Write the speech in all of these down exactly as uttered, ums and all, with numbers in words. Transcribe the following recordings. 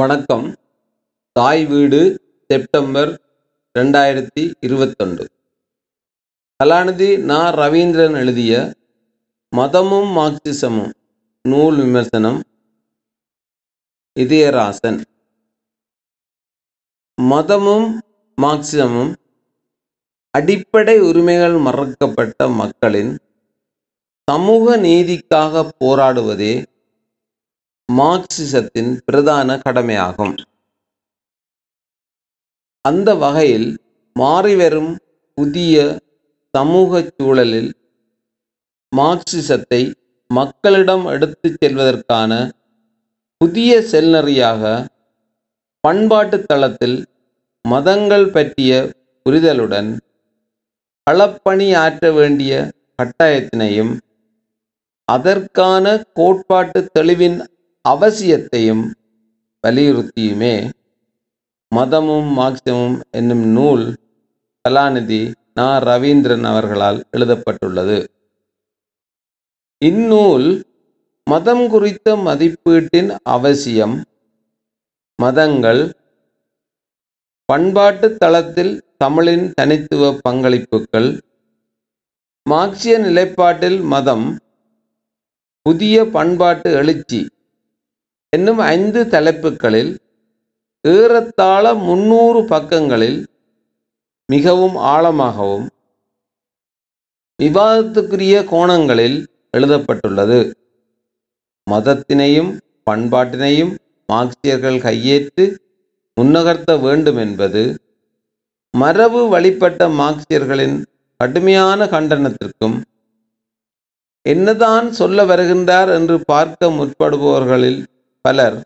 வணக்கம். தாய் வீடு செப்டம்பர் ரெண்டாயிரத்தி இருபத்தொன்று. கலாநிதி நா. ரவீந்திரன் எழுதிய மதமும் மார்க்சிசமும் நூல் விமர்சனம். இதயராசன். மதமும் மார்க்சிசமும் அடிப்படை உரிமைகள் மறக்கப்பட்ட மக்களின் சமூக நீதிக்காக போராடுவதே மார்க்சிசத்தின் பிரதான கடமையாகும். அந்த வகையில் மாறிவரும் புதிய சமூக சூழலில் மார்க்சிசத்தை மக்களிடம் எடுத்து செல்வதற்கான புதிய செல்நெறியாக பண்பாட்டு தளத்தில் மதங்கள் பற்றிய புரிதலுடன் களப்பணியாற்ற வேண்டிய கட்டாயத்தினையும் அதற்கான கோட்பாட்டு தெளிவின் அவசியத்தையும் வலியுறுத்தியுமே மதமும் மார்க்சிசமும் என்னும் நூல் கலாநிதி நா. ரவீந்திரன் அவர்களால் எழுதப்பட்டுள்ளது. இந்நூல் மதம் குறித்த மதிப்பீட்டின் அவசியம், மதங்கள் பண்பாட்டு தளத்தில் தமிழின் தனித்துவ பங்களிப்புகள், மார்க்சிய நிலைப்பாட்டில் மதம், புதிய பண்பாட்டு எழுச்சி என்னும் ஐந்து தலைப்புகளில் ஏறத்தாழ முன்னூறு பக்கங்களில் மிகவும் ஆழமாகவும் விவாதத்துக்குரிய கோணங்களில் எழுதப்பட்டுள்ளது. மதத்தினையும் பண்பாட்டினையும் மார்க்சியர்கள் கையேற்று முன்னகர்த்த வேண்டும் என்பது மரபு வழிபட்ட மார்க்சியர்களின் கடுமையான கண்டனத்திற்கும், என்னதான் சொல்ல வருகின்றார் என்று பார்க்க முற்படுபவர்களில் பலர்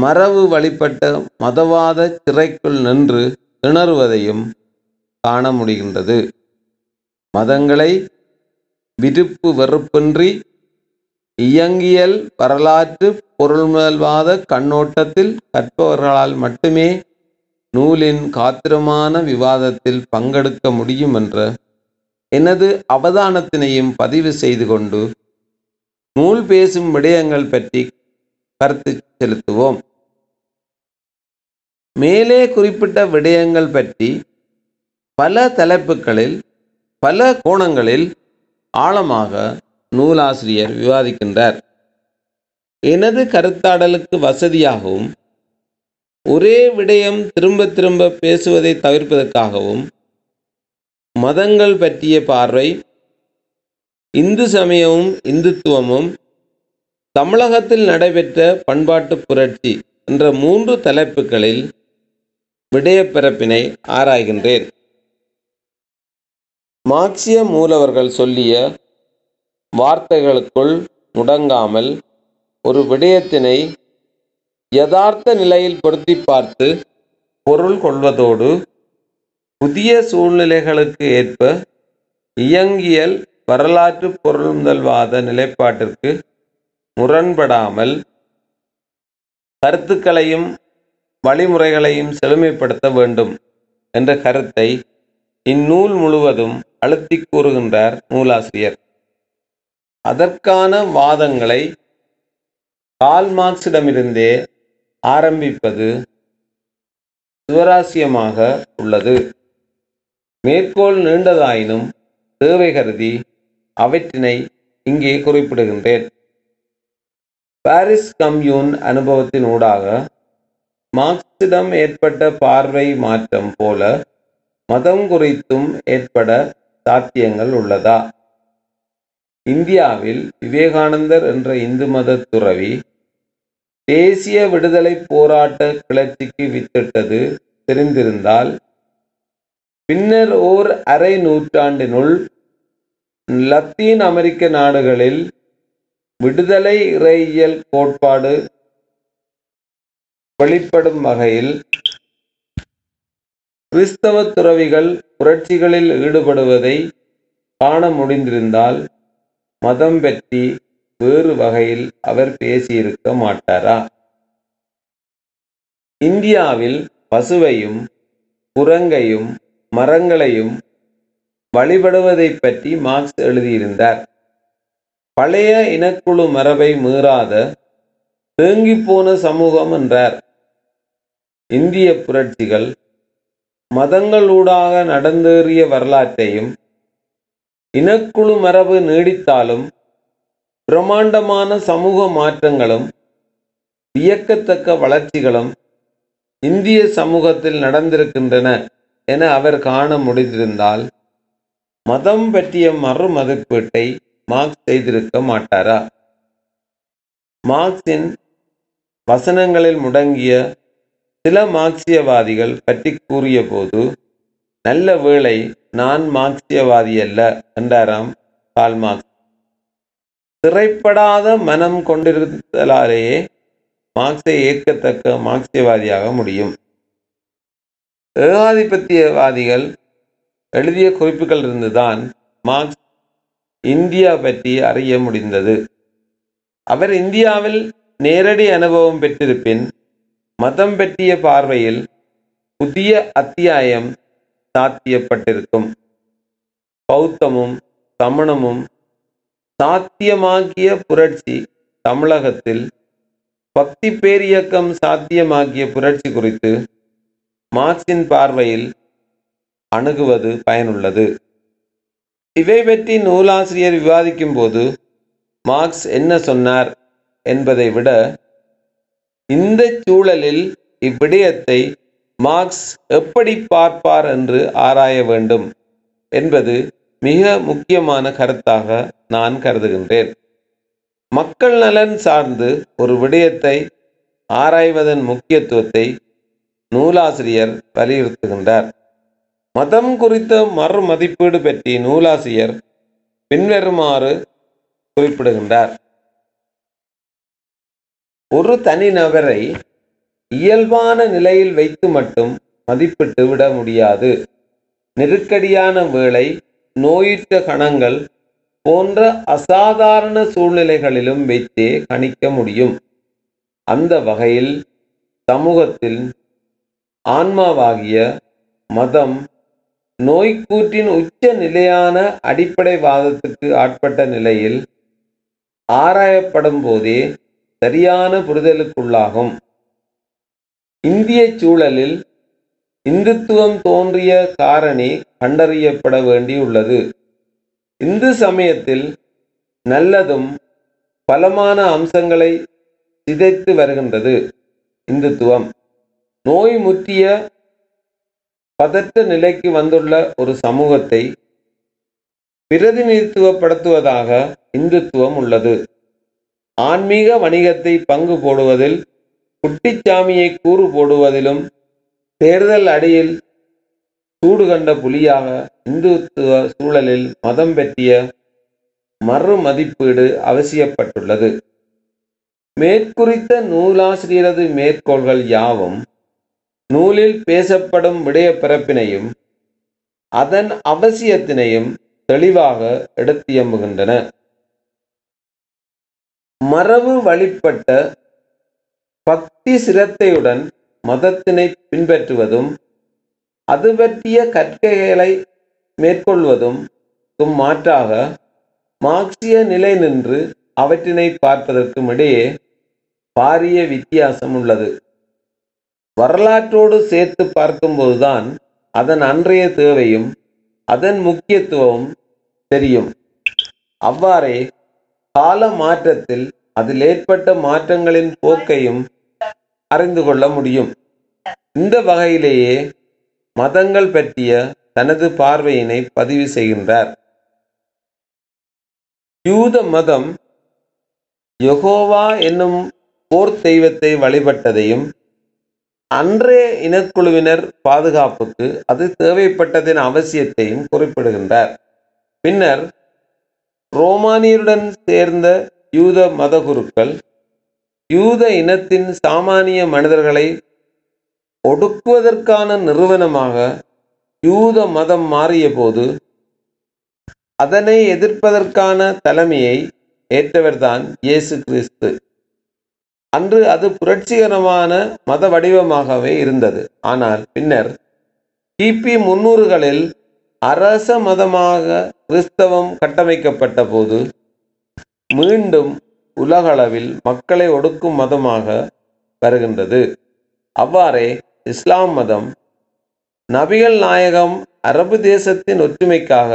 மரபு வழிபட்ட மதவாத சிறைக்குள் நின்று திணறுவதையும் காண முடிகின்றது. மதங்களை விருப்பு வெறுப்பின்றி இயங்கியல் வரலாற்று பொருள்முதல்வாத கண்ணோட்டத்தில் கற்பவர்களால் மட்டுமே நூலின் காத்திரமான விவாதத்தில் பங்கெடுக்க முடியும் என்ற எனது அவதானத்தினையும் பதிவு செய்து கொண்டு நூல் பேசும் விடயங்கள் பற்றி கருத்து செலுத்துவோம். மேலே குறிப்பிட்ட விடயங்கள் பற்றி பல தலைப்புகளில் பல கோணங்களில் ஆழமாக நூலாசிரியர் விவாதிக்கின்றார். எனது கருத்தாடலுக்கு வசதியாகவும் ஒரே விடயம் திரும்ப திரும்ப பேசுவதை தவிர்ப்பதற்காகவும் மதங்கள் பற்றிய பார்வை, இந்து சமயமும் இந்துத்துவமும் தமிழகத்தில் நடைபெற்ற பண்பாட்டு புரட்சி என்ற மூன்று தலைப்புகளில் விடயப்பரப்பினை ஆராய்கின்றேன். மார்க்சிய மூலவர்கள் சொல்லிய வார்த்தைகளுக்குள் முடங்காமல் ஒரு விடயத்தினை யதார்த்த நிலையில் பொருத்தி பார்த்து பொருள் கொள்வதோடு புதிய சூழ்நிலைகளுக்கு ஏற்ப இயங்கியல் வரலாற்று பொருள் முதல்வாத நிலைப்பாட்டிற்கு முரண்படாமல் கருத்துக்களையும் வழிமுறைகளையும் செழுமைப்படுத்த வேண்டும் என்ற கருத்தை இந்நூல் முழுவதும் அழுத்தி கூறுகின்றார் நூலாசிரியர். அதற்கான வாதங்களை கால் மார்க்சிடமிருந்தே ஆரம்பிப்பது சுவராசியமாக உள்ளது. மேற்கோள் நீண்டதாயினும் தேவை கருதி அவற்றினை இங்கே குறிப்பிடுகின்றேன். பாரிஸ் கம்யூன் அனுபவத்தின் ஊடாக மார்க்சிடம் ஏற்பட்ட பார்வை மாற்றம் போல மதம் குறித்தும் ஏற்பட சாத்தியங்கள் உள்ளதா? இந்தியாவில் விவேகானந்தர் என்ற இந்து மத துறவி தேசிய விடுதலை போராட்ட கிளர்ச்சிக்கு வித்திட்டது தெரிந்திருந்தால் பின்னர் ஓர் அரை நூற்றாண்டினுள் லத்தீன் அமெரிக்க நாடுகளில் விடுதலை இறையியல் கோட்பாடு வெளிப்படும் வகையில் கிறிஸ்தவ துறவிகள் புரட்சிகளில் ஈடுபடுவதை காண முடிந்திருந்தால் மதம் பற்றி வேறு வகையில் அவர் பேசியிருக்க மாட்டாரா? இந்தியாவில் பசுவையும் குரங்கையும் மரங்களையும் வழிபடுவதை பற்றி மார்க்ஸ் எழுதியிருந்தார். பழைய இனக்குழு மரபை மீறாத தேங்கிப்போன சமூகம் என்றார். இந்திய புரட்சிகள் மதங்களூடாக நடந்தேறிய வரலாற்றையும் இனக்குழு மரபு நீடித்தாலும் பிரமாண்டமான சமூக மாற்றங்களும் வியக்கத்தக்க வளர்ச்சிகளும் இந்திய சமூகத்தில் நடந்திருக்கின்றன என அவர் காண முடிந்திருந்தால் மதம் பற்றிய மறு மதிப்பீட்டை மார்க்ஸ் செய்திருக்க மாட்டாரா? மார்க்சின் வசனங்களில் முடங்கிய சில மார்க்சியவாதிகள் பற்றி கூறிய போது, நல்ல வேளை நான் மார்க்சியவாதி அல்ல என்றாராம் கால் மார்க்ஸ். திரைப்படாத மனம் கொண்டிருத்தலாலேயே மார்க்சை ஏற்கத்தக்க மார்க்சியவாதியாக முடியும். ஏகாதிபத்தியவாதிகள் எழுதிய குறிப்புகள் இருந்துதான் மார்க்ஸ் இந்தியா பற்றி அறிய முடிந்தது. அவர் இந்தியாவில் நேரடி அனுபவம் பெற்றிருப்பின் மதம் பற்றிய பார்வையில் புதிய அத்தியாயம் சாத்தியப்பட்டிருக்கும். பௌத்தமும் சமணமும் சாத்தியமாகிய புரட்சி தமிழகத்தில் பக்தி பேரியக்கம் சாத்தியமாகிய புரட்சி குறித்து மார்க்சின் பார்வையில் அணுகுவது பயனுள்ளது. இவை பற்றி நூலாசிரியர் விவாதிக்கும் போது மார்க்ஸ் என்ன சொன்னார் என்பதை விட இந்த சூழலில் இவ்விடயத்தை மார்க்ஸ் எப்படி பார்ப்பார் என்று ஆராய வேண்டும் என்பது மிக முக்கியமான கருத்தாக நான் கருதுகின்றேன். மக்கள் நலன் சார்ந்து ஒரு விடயத்தை ஆராய்வதன் முக்கியத்துவத்தை நூலாசிரியர் வலியுறுத்துகின்றார். மதம் குறித்த மறு மதிப்பீடு பற்றி நூலாசிரியர் பின்வருமாறு குறிப்பிடுகின்றார். ஒரு தனிநபரை இயல்பான நிலையில் வைத்து மட்டும் மதிப்பிட்டு விட முடியாது. நெருக்கடியான வேளை, நோயுற்ற கணங்கள் போன்ற அசாதாரண சூழ்நிலைகளிலும் வைத்தே கணிக்க முடியும். அந்த வகையில் சமூகத்தில் ஆன்மாவாகிய மதம் நோய்க்கூற்றின் உச்ச நிலையான அடிப்படை வாதத்துக்கு ஆட்பட்ட நிலையில் ஆராயப்படும் போதே சரியான புரிதலுக்குள்ளாகும். இந்திய சூழலில் இந்துத்துவம் தோன்றிய காரணி கண்டறியப்பட வேண்டியுள்ளது. இந்து சமயத்தில் நல்லதும் பலமான அம்சங்களை சிதைத்து வருகின்றது. இந்துத்துவம் நோய் முற்றிய பதற்ற நிலைக்கு வந்துள்ள ஒரு சமூகத்தை பிரதிநிதித்துவப்படுத்துவதாக இந்துத்துவம் உள்ளது. ஆன்மீக வணிகத்தை பங்கு போடுவதில், குட்டிச்சாமியை கூறு போடுவதிலும் தேர்தல் அடியில் சூடு கண்ட புலியாக இந்துத்துவ சூழலில் மதம் பற்றிய மறு மதிப்பீடு அவசியப்பட்டுள்ளது. மேற்குறித்த நூலாசிரியரது மேற்கோள்கள் யாவும் நூலில் பேசப்படும் விடயப்பரப்பினையும் அதன் அவசியத்தினையும் தெளிவாக எடுத்தியம்புகின்றன. மரபு வழிபட்ட பக்தி சிரத்தையுடன் மதத்தினை பின்பற்றுவதும் அது பற்றிய கற்கைகளை மேற்கொள்வதும் மாற்றாக மார்க்சிய நிலை நின்று அவற்றினை பார்ப்பதற்கும் இடையே பாரிய வித்தியாசம் உள்ளது. வரலாற்றோடு சேர்த்து பார்க்கும்போதுதான் அதன் அன்றைய தேவையும் அதன் முக்கியத்துவமும் தெரியும். அவ்வாறே கால மாற்றத்தில் அதில் ஏற்பட்ட மாற்றங்களின் போக்கையும் அறிந்து கொள்ள முடியும். இந்த வகையிலேயே மதங்கள் பற்றிய தனது பார்வையினை பதிவு செய்கின்றார். யூத மதம் யெகோவா என்னும் போர் தெய்வத்தை வழிபட்டதையும் அன்றே இனக்குழுவினர் பாதுகாப்புக்கு அது தேவைப்பட்டதின் அவசியத்தையும் குறிப்பிடுகின்றார். பின்னர் ரோமானியருடன் சேர்ந்த யூத மத குருக்கள் யூத இனத்தின் சாமானிய மனிதர்களை ஒடுக்குவதற்கான நிறுவனமாக யூத மதம் மாறிய போது அதனை எதிர்ப்பதற்கான தலைமையை ஏற்றவர்தான் இயேசு கிறிஸ்து. அன்று அது புரட்சிகரமான மத வடிவமாகவே இருந்தது. ஆனால் பின்னர் கிபி முன்னூறுகளில் அரச மதமாக கிறிஸ்தவம் கட்டமைக்கப்பட்ட போது மீண்டும் உலக அளவில் மக்களை ஒடுக்கும் மதமாக வருகின்றது. அவ்வாறே இஸ்லாம் மதம் நபிகள் நாயகம் அரபு தேசத்தின் ஒற்றுமைக்காக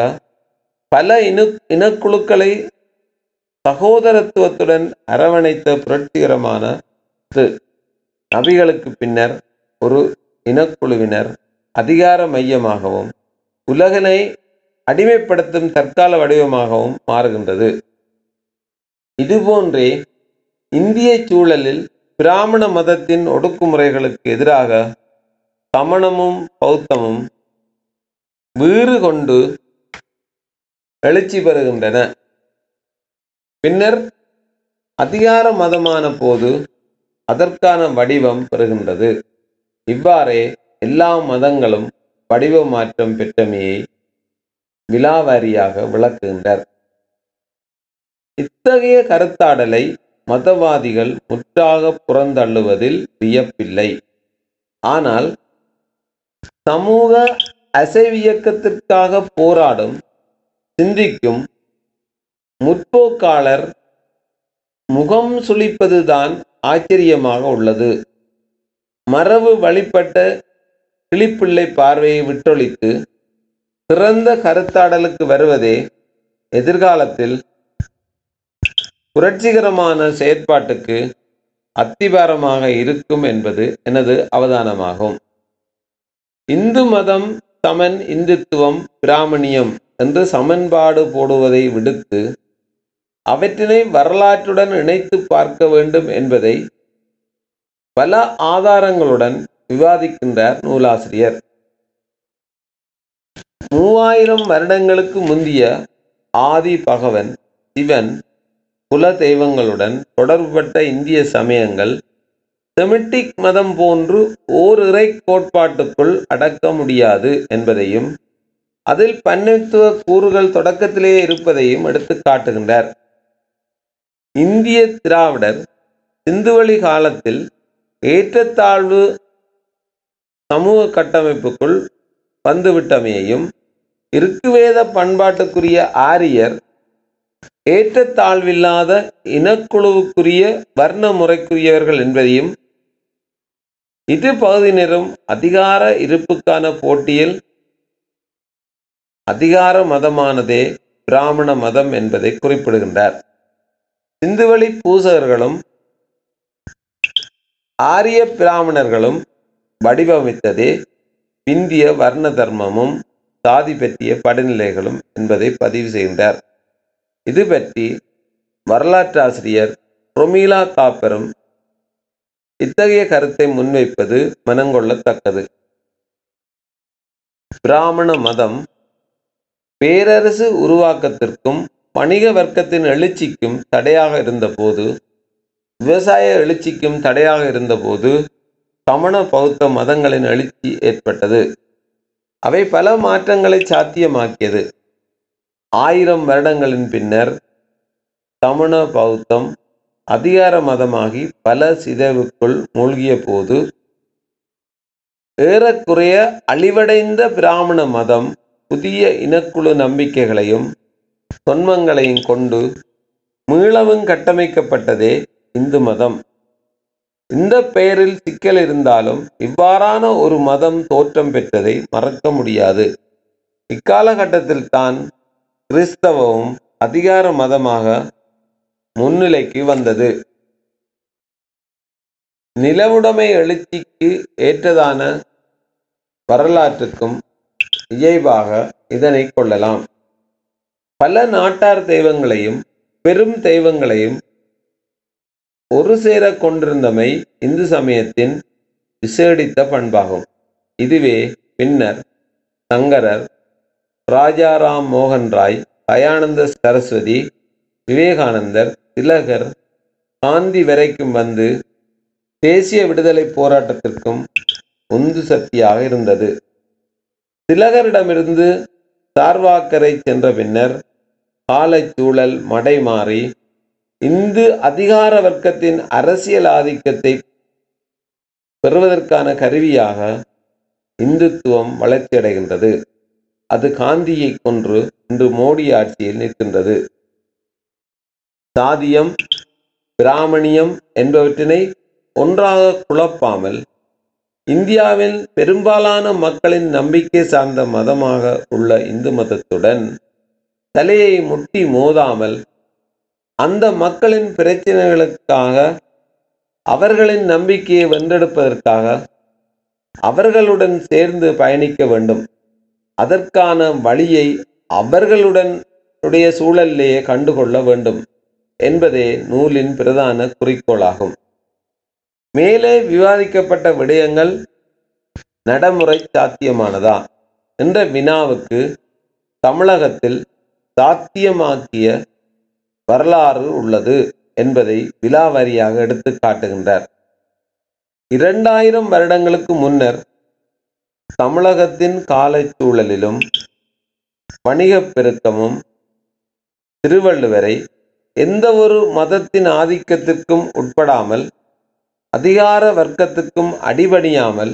பல இன இனக்குழுக்களை சகோதரத்துவத்துடன் அரவணைத்த புரட்சிகரமான நபிகளுக்கு பின்னர் ஒரு இனக்குழுவினர் அதிகார மையமாகவும் உலகினை அடிமைப்படுத்தும் தற்கால வடிவமாகவும் மாறுகின்றது. இதுபோன்றே இந்திய சூழலில் பிராமண மதத்தின் ஒடுக்குமுறைகளுக்கு எதிராக சமணமும் பௌத்தமும் வீறு கொண்டு எழுச்சி பெறுகின்றன. பின்னர் அதிகார மதமான போது அதற்கான வடிவம் பெறுகின்றது. இவ்வாறே எல்லா மதங்களும் வடிவ மாற்றம் பெற்றமையை விலாவாரியாக விளக்குகின்றனர். இத்தகைய கருத்தாடலை மதவாதிகள் முற்றாக புறந்தள்ளுவதில் வியப்பில்லை. ஆனால் சமூக அசைவியக்கத்திற்காக போராடும் சிந்திக்கும் முற்போக்காளர் முகம் சுளிப்பதுதான் ஆச்சரியமாக உள்ளது. மரபு வழிபட்ட கிளிப்பிள்ளை பார்வையை விட்டொழித்து சிறந்த கருத்தாடலுக்கு வருவதே எதிர்காலத்தில் புரட்சிகரமான செயற்பாட்டுக்கு அத்திவாரமாக இருக்கும் என்பது எனது அவதானமாகும். இந்து மதம் சமன் இந்துத்துவம் பிராமணியம் என்று சமன்பாடு போடுவதை விடுத்து அவற்றினை வரலாற்றுடன் இணைத்து பார்க்க வேண்டும் என்பதை பல ஆதாரங்களுடன் விவாதிக்கின்றார் நூலாசிரியர். மூவாயிரம் வருடங்களுக்கு முந்திய ஆதி பகவன் சிவன் குல தெய்வங்களுடன் தொடர்புபட்ட இந்திய சமயங்கள் செமிட்டிக் மதம் போன்று ஓர் இறை கோட்பாட்டுக்குள் அடக்க முடியாது என்பதையும் அதில் பன்னித்துவ கூறுகள் தொடக்கத்திலேயே இருப்பதையும் எடுத்து காட்டுகின்றார். இந்திய திராவிடர் சிந்துவெளி காலத்தில் ஏற்றத்தாழ்வு சமூக கட்டமைப்புக்குள் வந்துவிட்டமையையும் இருக்குவேத பண்பாட்டுக்குரிய ஆரியர் ஏற்றத்தாழ்வில்லாத இனக்குழுவுக்குரிய வர்ண முறைக்குரியவர்கள் என்பதையும் இரு பகுதியினரும் அதிகார இருப்புக்கான போட்டியில் அதிகார மதமானதே பிராமண மதம் என்பதை குறிப்பிடுகின்றார். சிந்துவெளி பூசகர்களும் ஆரிய பிராமணர்களும் வடிவமைத்ததே இந்திய வர்ண தர்மமும் சாதி பற்றிய படிநிலைகளும் என்பதை பதிவு செய்கின்றார். இது பற்றி வரலாற்றாசிரியர் ரொமீலா தாப்பரும் இத்தகைய கருத்தை முன்வைப்பது மனங்கொள்ளத்தக்கது. பிராமண மதம் பேரரசு உருவாக்கத்திற்கும் வணிக வர்க்கத்தின் எழுச்சிக்கும் தடையாக இருந்தபோது விவசாய எழுச்சிக்கும் தடையாக இருந்தபோது சமண பௌத்த மதங்களின் எழுச்சி ஏற்பட்டது. அவை பல மாற்றங்களை சாத்தியமாக்கியது. ஆயிரம் வருடங்களின் பின்னர் சமண பௌத்தம் அதிகார மதமாகி பல சிதைவுக்குள் மூழ்கிய போது ஏறக்குறைய அழிவடைந்த பிராமண மதம் புதிய இனக்குழு நம்பிக்கைகளையும் தொன்மங்களையும் கொண்டு மீளவும் கட்டமைக்கப்பட்டதே இந்து மதம். இந்த பெயரில் சிக்கல் இருந்தாலும் இவ்வாறான ஒரு மதம் தோற்றம் பெற்றதை மறக்க முடியாது. இக்காலகட்டத்தில் தான் கிறிஸ்தவமும் அதிகார மதமாக முன்னிலைக்கு வந்தது. நிலவுடைமை எழுச்சிக்கு ஏற்றதான வரலாற்றுக்கும் இயைபாக இதனை கொள்ளலாம். பல நாட்டார் தெய்வங்களையும் பெரும் தெய்வங்களையும் ஒரு சேர கொண்டிருந்தமை இந்து சமயத்தின் விசேடித்த பண்பாகும். இதுவே பின்னர் சங்கரர், ராஜாராம் மோகன் ராய், தயானந்த சரஸ்வதி, விவேகானந்தர், திலகர், காந்தி வரைக்கும் வந்து தேசிய விடுதலை போராட்டத்திற்கும் உந்து சக்தியாக இருந்தது. திலகரிடமிருந்து சார்வாக்கரை சென்ற பின்னர் காலச்சூழல் மடை மாறி இந்து அதிகார வர்க்கத்தின் அரசியல் ஆதிக்கத்தை பெறுவதற்கான கருவியாக இந்துத்துவம் வளர்ச்சியடைகின்றது. அது காந்தியை கொன்று இன்று மோடி ஆட்சியில் நிற்கின்றது. சாதியம் பிராமணியம் என்பவற்றினை ஒன்றாக குழப்பாமல் இந்தியாவில் பெரும்பாலான மக்களின் நம்பிக்கை சார்ந்த மதமாக உள்ள இந்து மதத்துடன் தலையை முட்டி மோதாமல் அந்த மக்களின் பிரச்சனைகளுக்காக அவர்களின் நம்பிக்கையை வென்றெடுப்பதற்காக அவர்களுடன் சேர்ந்து பயணிக்க வேண்டும். அதற்கான வழியை அவர்களுடன் உடைய சூழலிலேயே கண்டுகொள்ள வேண்டும் என்பதே நூலின் பிரதான குறிக்கோளாகும். மேலே விவாதிக்கப்பட்ட விடயங்கள் நடைமுறை சாத்தியமானதா என்ற வினாவுக்கு தமிழகத்தில் சாத்தியமாக்கிய வரலாறு உள்ளது என்பதை விலாவாரியாக எடுத்து காட்டுகின்றார். இரண்டாயிரம் வருடங்களுக்கு முன்னர் தமிழகத்தின் காலச்சூழலிலும் வணிகப் பெருக்கமும் திருவள்ளுவரை எந்த ஒரு மதத்தின் ஆதிக்கத்திற்கும் உட்படாமல் அதிகார வர்க்கத்துக்கும் அடிபணியாமல்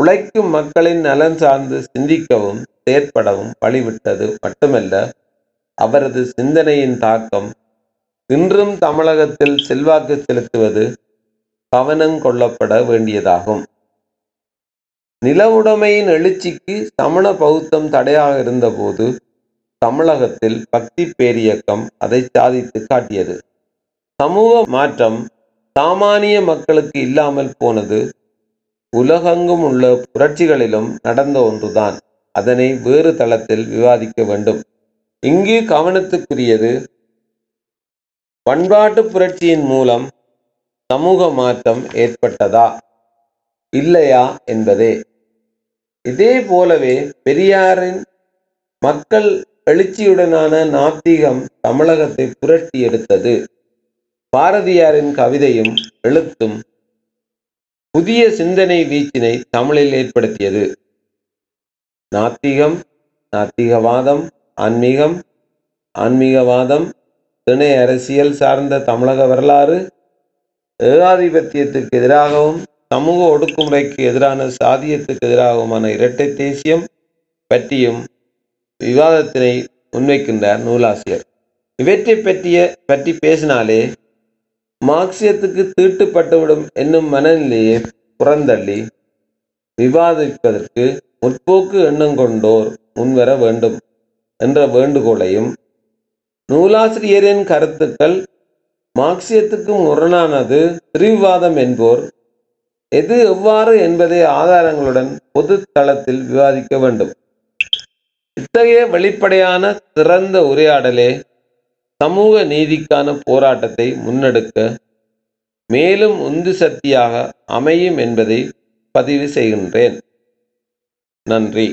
உழைக்கும் மக்களின் நலன் சார்ந்து சிந்திக்கவும் செயற்படவும் வழிவிட்டது மட்டுமல்ல, அவரது சிந்தனையின் தாக்கம் இன்றும் தமிழகத்தில் செல்வாக்கு செலுத்துவது கவனம் கொள்ளப்பட வேண்டியதாகும். நிலவுடைமையின் எழுச்சிக்கு சமண பௌத்தம் தடையாக இருந்தபோது தமிழகத்தில் பக்தி பேரியக்கம் அதை சாதித்து காட்டியது. சமூக மாற்றம் சாமானிய மக்களுக்கு இல்லாமல் போனது உலகெங்கும் உள்ள புரட்சிகளிலும் நடந்த ஒன்றுதான். அதனை வேறு தளத்தில் விவாதிக்க வேண்டும். இங்கு கவனத்துக்குரியது பண்பாட்டு புரட்சியின் மூலம் சமூக மாற்றம் ஏற்பட்டதா இல்லையா என்பதே. இதே போலவே பெரியாரின் மக்கள் எழுச்சியுடனான நாத்திகம் தமிழகத்தை புரட்டி எடுத்தது. பாரதியாரின் கவிதையும் எழுத்தும் புதிய சிந்தனை வீச்சினை தமிழில் ஏற்படுத்தியது. நாத்திகம், நாத்திகவாதம், ஆன்மீகம், ஆன்மீகவாதம், திணை அரசியல் சார்ந்த தமிழக வரலாறு, ஏகாதிபத்தியத்துக்கு எதிராகவும் சமூக ஒடுக்குமுறைக்கு எதிரான சாதியத்துக்கு எதிராகவுமான இரட்டை தேசியம் பற்றியும் விவாதத்தினை முன்வைக்கின்றார் நூலாசிரியர். இவற்றை பற்றிய பற்றி பேசினாலே மார்க்சியத்துக்கு தீட்டுப்பட்டுவிடும் என்னும் மனநிலையை புறந்தள்ளி விவாதிப்பதற்கு முற்போக்கு எண்ணம் கொண்டோர் முன்வர வேண்டும் என்ற வேண்டுகோளையும், நூலாசிரியரின் கருத்துக்கள் மார்க்சியத்துக்கு முரணானது திரிவாதம் என்போர் எது எவ்வாறு என்பதை ஆதாரங்களுடன் பொது தளத்தில் விவாதிக்க வேண்டும். இத்தகைய வெளிப்படையான திறந்த உரையாடலே சமூக நீதிக்கான போராட்டத்தை முன்னெடுக்க மேலும் உந்து சக்தியாக அமையும் என்பதை பதிவு செய்கின்றேன். நன்றி.